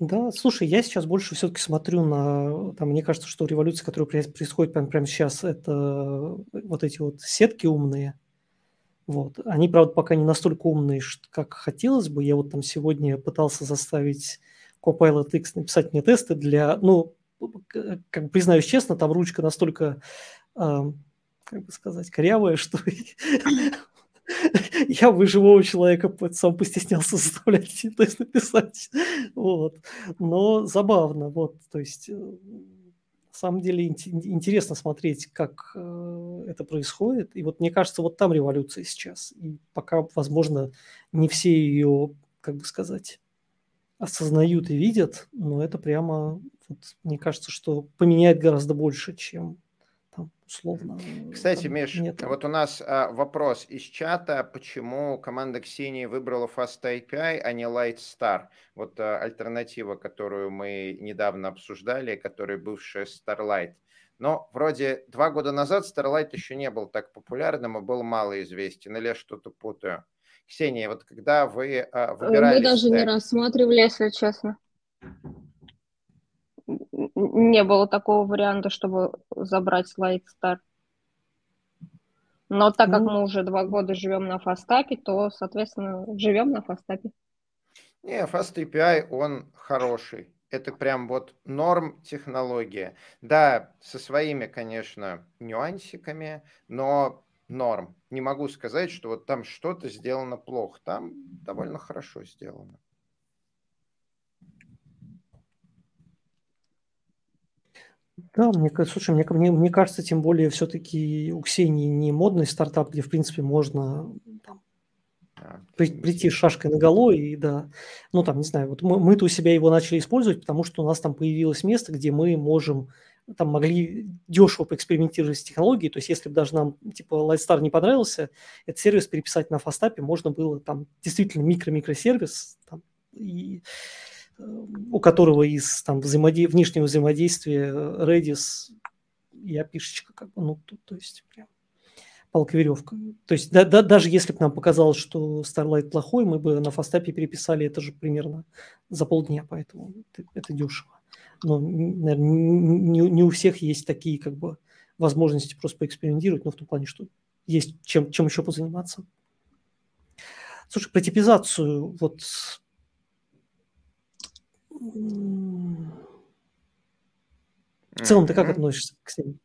Да, слушай, я сейчас больше все-таки смотрю на, там, мне кажется, что революция, которая происходит прямо сейчас, это вот эти вот сетки умные, вот, они, правда, пока не настолько умные, как хотелось бы, я вот там сегодня пытался заставить Copilot X написать мне тесты для, ну, как признаюсь честно, там ручка настолько, как бы сказать, корявая, что Я бы живого человека сам постеснялся заставлять, то есть написать. Вот. Но забавно. Вот. То есть, на самом деле, интересно смотреть, как это происходит. И вот мне кажется, вот там революция сейчас. И пока, возможно, не все ее, как бы сказать, осознают и видят, но это прямо, вот, мне кажется, что поменяет гораздо больше, чем... Условно. Кстати, Миш, нет. Вот у нас вопрос из чата, почему команда Ксении выбрала FastAPI, а не LiteStar? Вот альтернатива, которую мы недавно обсуждали, которая бывшая Starlight. Но вроде 2 года назад Starlight еще не был так популярным и был мало известен, или я что-то путаю. Ксения, вот когда вы выбирали... Мы даже не рассматривали, если честно. Не было такого варианта, чтобы забрать LiteStar. Но так как мы уже 2 года живем на FastAPI, то, соответственно, живем на FastAPI. Не, FastAPI, он хороший. Это прям вот норм технология. Да, со своими, конечно, нюансиками, но норм. Не могу сказать, что вот там что-то сделано плохо. Там довольно хорошо сделано. Да, мне кажется, тем более все-таки у Ксении не модный стартап, где, в принципе, можно там, прийти шашкой наголо и, да, ну, там, не знаю, вот мы-то у себя его начали использовать, потому что у нас там появилось место, где мы могли дешево поэкспериментировать с технологией, то есть если бы даже нам, типа, LiteStar не понравился, этот сервис переписать на FastAPI можно было, там, действительно микро-микросервис, там, и... у которого из там, внешнего взаимодействия Redis и API-шечка, то есть прям палка-веревка. То есть даже если бы нам показалось, что Starlight плохой, мы бы на FastAPI переписали это же примерно за полдня, поэтому это дешево. Но, наверное, не у всех есть такие как бы возможности просто поэкспериментировать, но в том плане, что есть чем еще позаниматься. Слушай, про типизацию вот... В целом, ты как относишься к Ксении?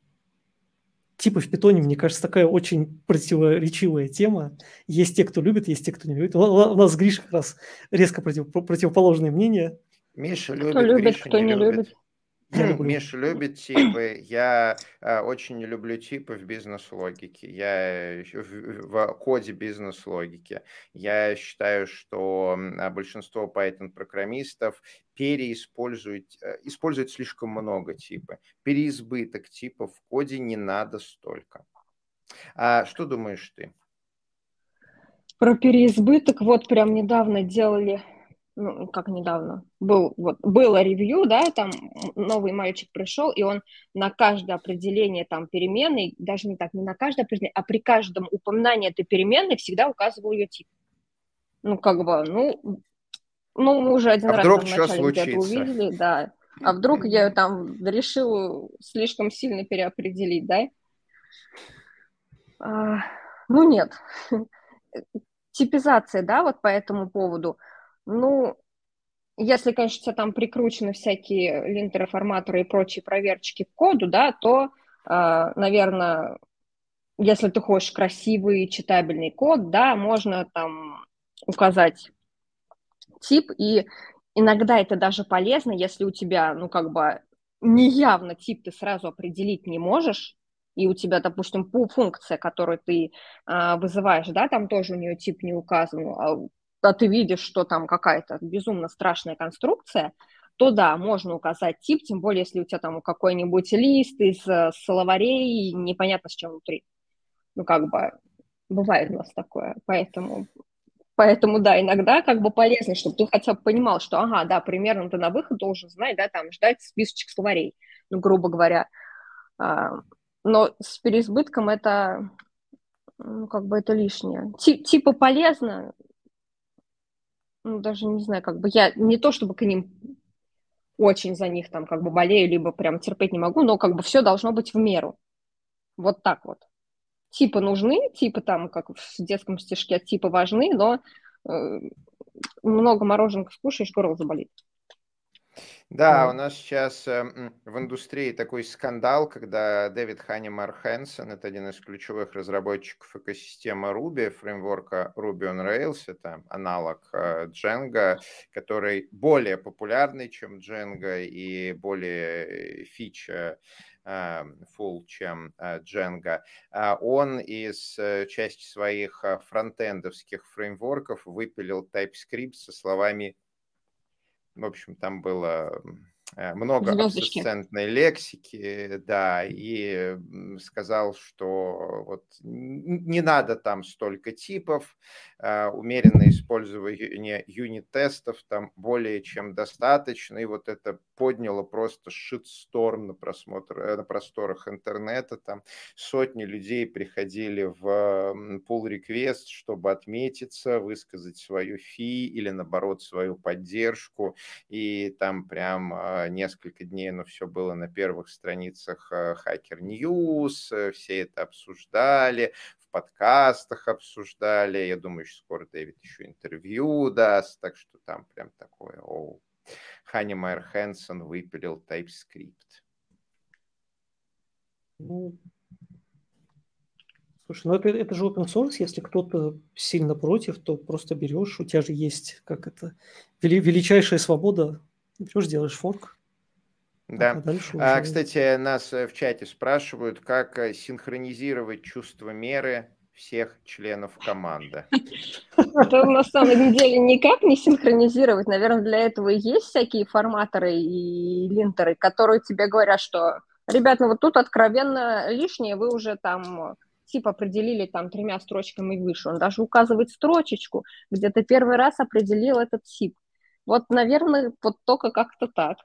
Типы в питоне, мне кажется, такая очень противоречивая тема. Есть те, кто любит, есть те, кто не любит. У нас с Гришей как раз резко противоположные мнения. Миша любит, кто любит, Гриша кто не любит. Миша любит типы. Я очень не люблю типы в бизнес-логике. Я в коде бизнес-логики. Я считаю, что большинство Python-программистов используют слишком много типов. Переизбыток типов в коде не надо столько. А что думаешь ты? Про переизбыток вот прям недавно делали... Ну, как недавно, было ревью, да, там новый мальчик пришел, и он на каждое определение там переменной, даже не на каждое определение, а при каждом упоминании этой переменной всегда указывал ее тип. Ну, как бы, ну мы уже один раз там вначале где-то увидели, да, а вдруг я ее там решила слишком сильно переопределить, да? Ну, нет. Типизация, да, вот по этому поводу. Ну, если, конечно, там прикручены всякие линт-реформаторы и прочие проверочки к коду, да, то, наверное, если ты хочешь красивый читабельный код, да, можно там указать тип, и иногда это даже полезно, если у тебя, ну, как бы неявно тип ты сразу определить не можешь, и у тебя, допустим, функция, которую ты вызываешь, да, там тоже у нее тип не указан, а ты видишь, что там какая-то безумно страшная конструкция, то да, можно указать тип, тем более, если у тебя там какой-нибудь лист из словарей, непонятно с чем внутри. Ну, как бы, бывает у нас такое. Поэтому да, иногда как бы полезно, чтобы ты хотя бы понимал, что, ага, да, примерно ты на выход должен знать, да, там, ждать списочек словарей, ну, грубо говоря. Но с переизбытком это, ну, как бы это лишнее. Типа полезно, ну, даже не знаю, как бы я не то чтобы к ним очень за них там как бы болею, либо прям терпеть не могу, но как бы все должно быть в меру. Вот так вот. Типа нужны, типа там, как в детском стишке, типа важны, но много мороженок скушаешь, горло заболит. Да, у нас сейчас в индустрии такой скандал, когда Дэвид Хайнемайер Хэнсон, это один из ключевых разработчиков экосистемы Ruby, фреймворка Ruby on Rails, это аналог Django, который более популярный, чем Django, и более фича full, чем Django. Он из части своих фронтендовских фреймворков выпилил TypeScript со словами. В общем, там было много абсцентной лексики, да, и сказал, что вот не надо там столько типов, умеренное использование юнит-тестов там более чем достаточно, и вот это подняло просто шитсторм на просторах интернета, там сотни людей приходили в pull-request, чтобы отметиться, высказать свою фи или, наоборот, свою поддержку, и там прям несколько дней, но все было на первых страницах Hacker News, все это обсуждали, в подкастах обсуждали, я думаю, еще скоро Дэвид еще интервью даст, так что там прям такое, оу, Хайнемайер Хэнсон выпилил TypeScript. Ну, слушай, ну это же open source, если кто-то сильно против, то просто берешь, у тебя же есть, как это, величайшая свобода. Берешь, делаешь форк. Да. А, кстати, нас в чате спрашивают, как синхронизировать чувство меры всех членов команды. На самом деле никак не синхронизировать. Наверное, для этого и есть всякие форматоры и линтеры, которые тебе говорят, что, ребят, ну вот тут откровенно лишнее, вы уже там тип определили там 3 строчками и выше. Он даже указывает строчечку, где ты первый раз определил этот тип. Вот, наверное, вот только как-то так.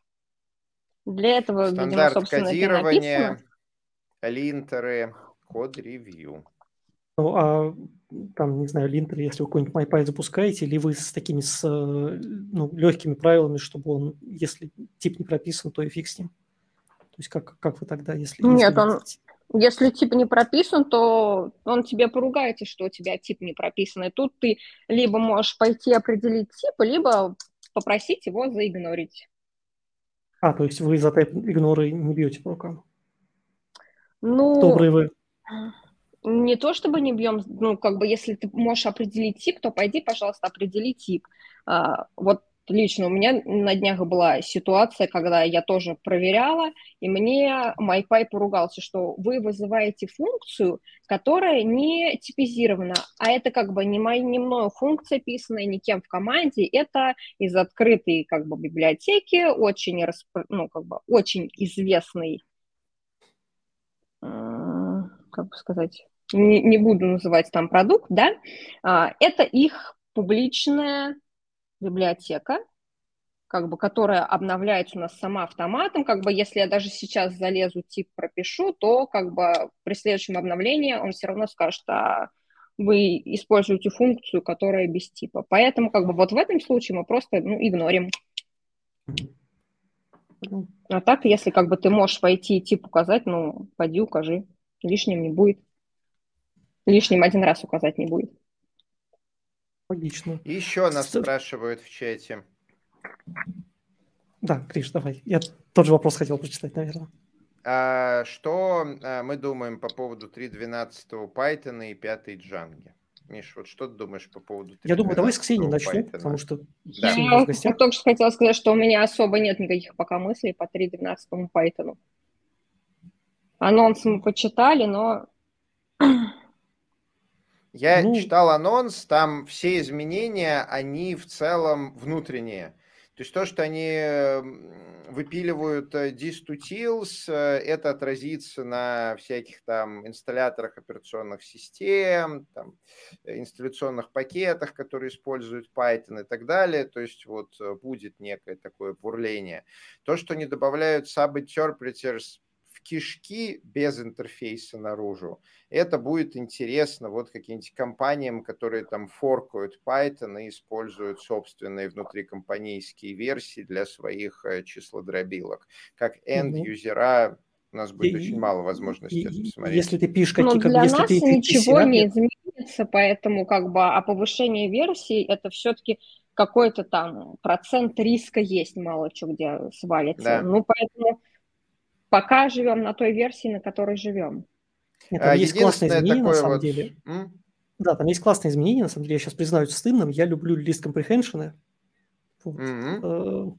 Для этого, видимо, собственно, и написано. Стандарт кодирования, линтеры, код-ревью. Ну, а там, не знаю, линтеры, если вы какой-нибудь MyPy запускаете, или вы с такими легкими правилами, чтобы он, если тип не прописан, то и фиг с ним. То есть как вы тогда, если... Нет, если тип не прописан, то он тебе поругается, что у тебя тип не прописан. И тут ты либо можешь пойти определить тип, либо... попросить его заигнорить. А, то есть вы за тайп игноры не бьете по рукам? Ну, добрые вы. Не то чтобы не бьем, ну, как бы, если ты можешь определить тип, то пойди, пожалуйста, определи тип. Вот лично у меня на днях была ситуация, когда я тоже проверяла, и мне MyPy поругался, что вы вызываете функцию, которая не типизирована, а это как бы не мною функция, писанная никем в команде, это из открытой как бы библиотеки, очень, очень известный, как бы сказать, не буду называть там продукт, да, это их публичная библиотека, как бы, которая обновляется у нас сама автоматом, как бы, если я даже сейчас залезу, тип пропишу, то, как бы, при следующем обновлении он все равно скажет, а вы используете функцию, которая без типа. Поэтому, как бы, вот в этом случае мы просто, игнорим. А так, если, как бы, ты можешь пойти и тип указать, пойди укажи, лишним не будет. Лишним один раз указать не будет. Логично. Еще нас спрашивают в чате. Да, Криш, давай. Я тот же вопрос хотел прочитать, наверное. Что мы думаем по поводу 3.12 Python и 5-й Django? Миш, вот что ты думаешь по поводу 3.12? Я думаю, давай с Ксении начнем, потому что... Да. Я только что хотела сказать, что у меня особо нет никаких пока мыслей по 3.12 Python. Анонс мы почитали, но... Я читал анонс, там все изменения, они в целом внутренние. То есть то, что они выпиливают distutils, это отразится на всяких там инсталляторах операционных систем, там, инсталляционных пакетах, которые используют Python и так далее. То есть вот будет некое такое бурление. То, что не добавляют sub-interpreters, кишки без интерфейса наружу. Это будет интересно вот каким-нибудь компаниям, которые там форкают Python и используют собственные внутрикомпанийские версии для своих числодробилок. Как end-юзера у нас будет очень мало возможностей это посмотреть. Если ты пишешь какие-то... Для нас ничего не изменится, поэтому как бы повышение версии это все-таки какой-то там процент риска есть, мало что где свалится. Да. Ну, поэтому пока живем на той версии, на которой живем. Нет, там есть классные изменения, на самом деле. Да, там есть классные изменения, на самом деле. Я сейчас признаюсь стыдным, я люблю лист comprehension. Вот. Ну,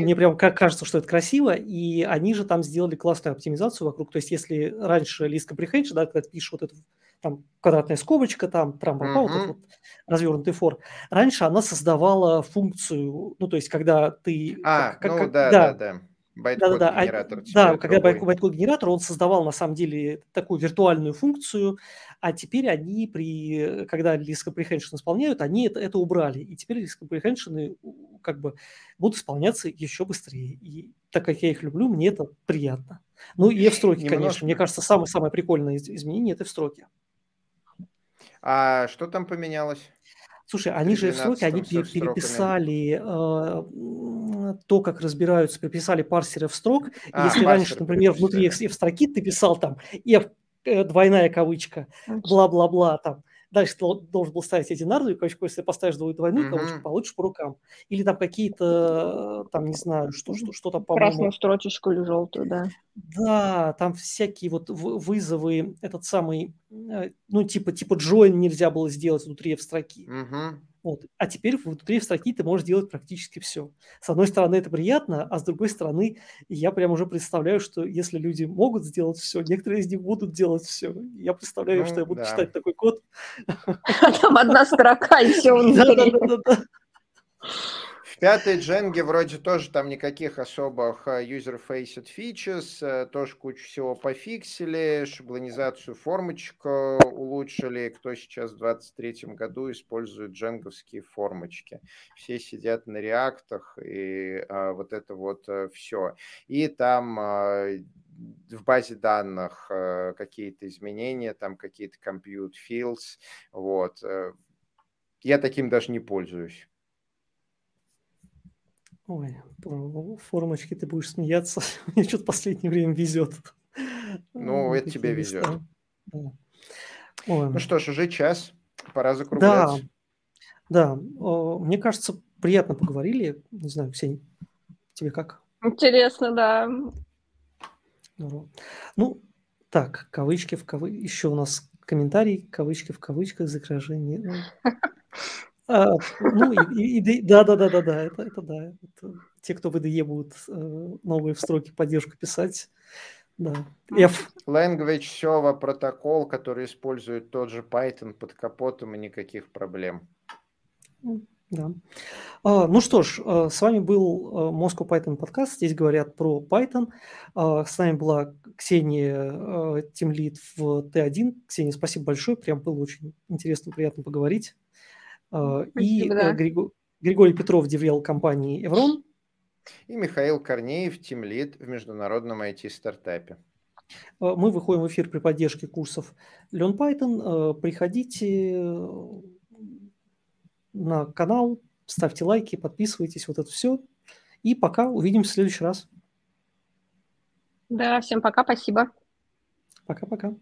мне прям кажется, что это красиво, и они же там сделали классную оптимизацию вокруг. То есть, если раньше лист comprehension, да, когда ты пишешь вот эту там квадратная скобочка, там вот этот вот развернутый for, раньше она создавала функцию, ну, то есть, когда ты... байткод-генератор. Да, когда байткод-генератор, он создавал на самом деле такую виртуальную функцию, а теперь они, когда лист comprehension исполняют, они это убрали. И теперь лист comprehension как бы будут исполняться еще быстрее. И так как я их люблю, мне это приятно. Ну и в строке, конечно. Мне кажется, самое прикольное изменение – это в строке. А что там поменялось? Слушай, они же в строке, они переписали то, как разбираются, переписали парсеры в строк. Если раньше, например, внутри F-строки ты писал там F, двойная кавычка, бла-бла-бла, там, дальше ты должен был ставить одинарную кавычку, если поставишь двойную кавычку, получишь по рукам. Или там какие-то, там, не знаю, что там, по-моему... Красную строчечку или желтую, да. Да, там всякие вот вызовы, этот самый, ну, типа join нельзя было сделать внутри F-строки. Вот. А теперь внутри в строке ты можешь делать практически все. С одной стороны, это приятно, а с другой стороны, я прям уже представляю, что если люди могут сделать все, некоторые из них будут делать все. Я представляю, что я буду читать такой код. А там одна строка, и все внутри. В пятой дженге вроде тоже там никаких особых user-faced features, тоже кучу всего пофиксили, шаблонизацию формочек улучшили. Кто сейчас в 23-м году использует дженговские формочки? Все сидят на реактах и вот это вот все. И там... в базе данных какие-то изменения, там какие-то compute fields. Вот. Я таким даже не пользуюсь. Ой, про формочки ты будешь смеяться. Мне что-то в последнее время везет. Ну, это тебе везет. Да. Ну что ж, уже час. Пора закругляться. Да. Мне кажется, приятно поговорили. Не знаю, Ксень, тебе как? Интересно, да. Ну, так, кавычки в кавычках. Еще у нас комментарий, кавычки в кавычках, закрашение. Это да. Это те, кто в IDE будут новые в строке поддержку писать. Да. Language Server протокол, который использует тот же Python под капотом и никаких проблем. Да. Ну что ж, с вами был Moscow Python подкаст. Здесь говорят про Python. С нами была Ксения, тимлид в Т1. Ксения, спасибо большое. Прям было очень интересно, приятно поговорить. И Григорий Петров, деврел компании Evron. И Михаил Корнеев, тимлид в международном IT-стартапе. Мы выходим в эфир при поддержке курсов LearnPython. Приходите на канал, ставьте лайки, подписывайтесь, вот это все. И пока, увидимся в следующий раз. Да, всем пока, спасибо. Пока-пока.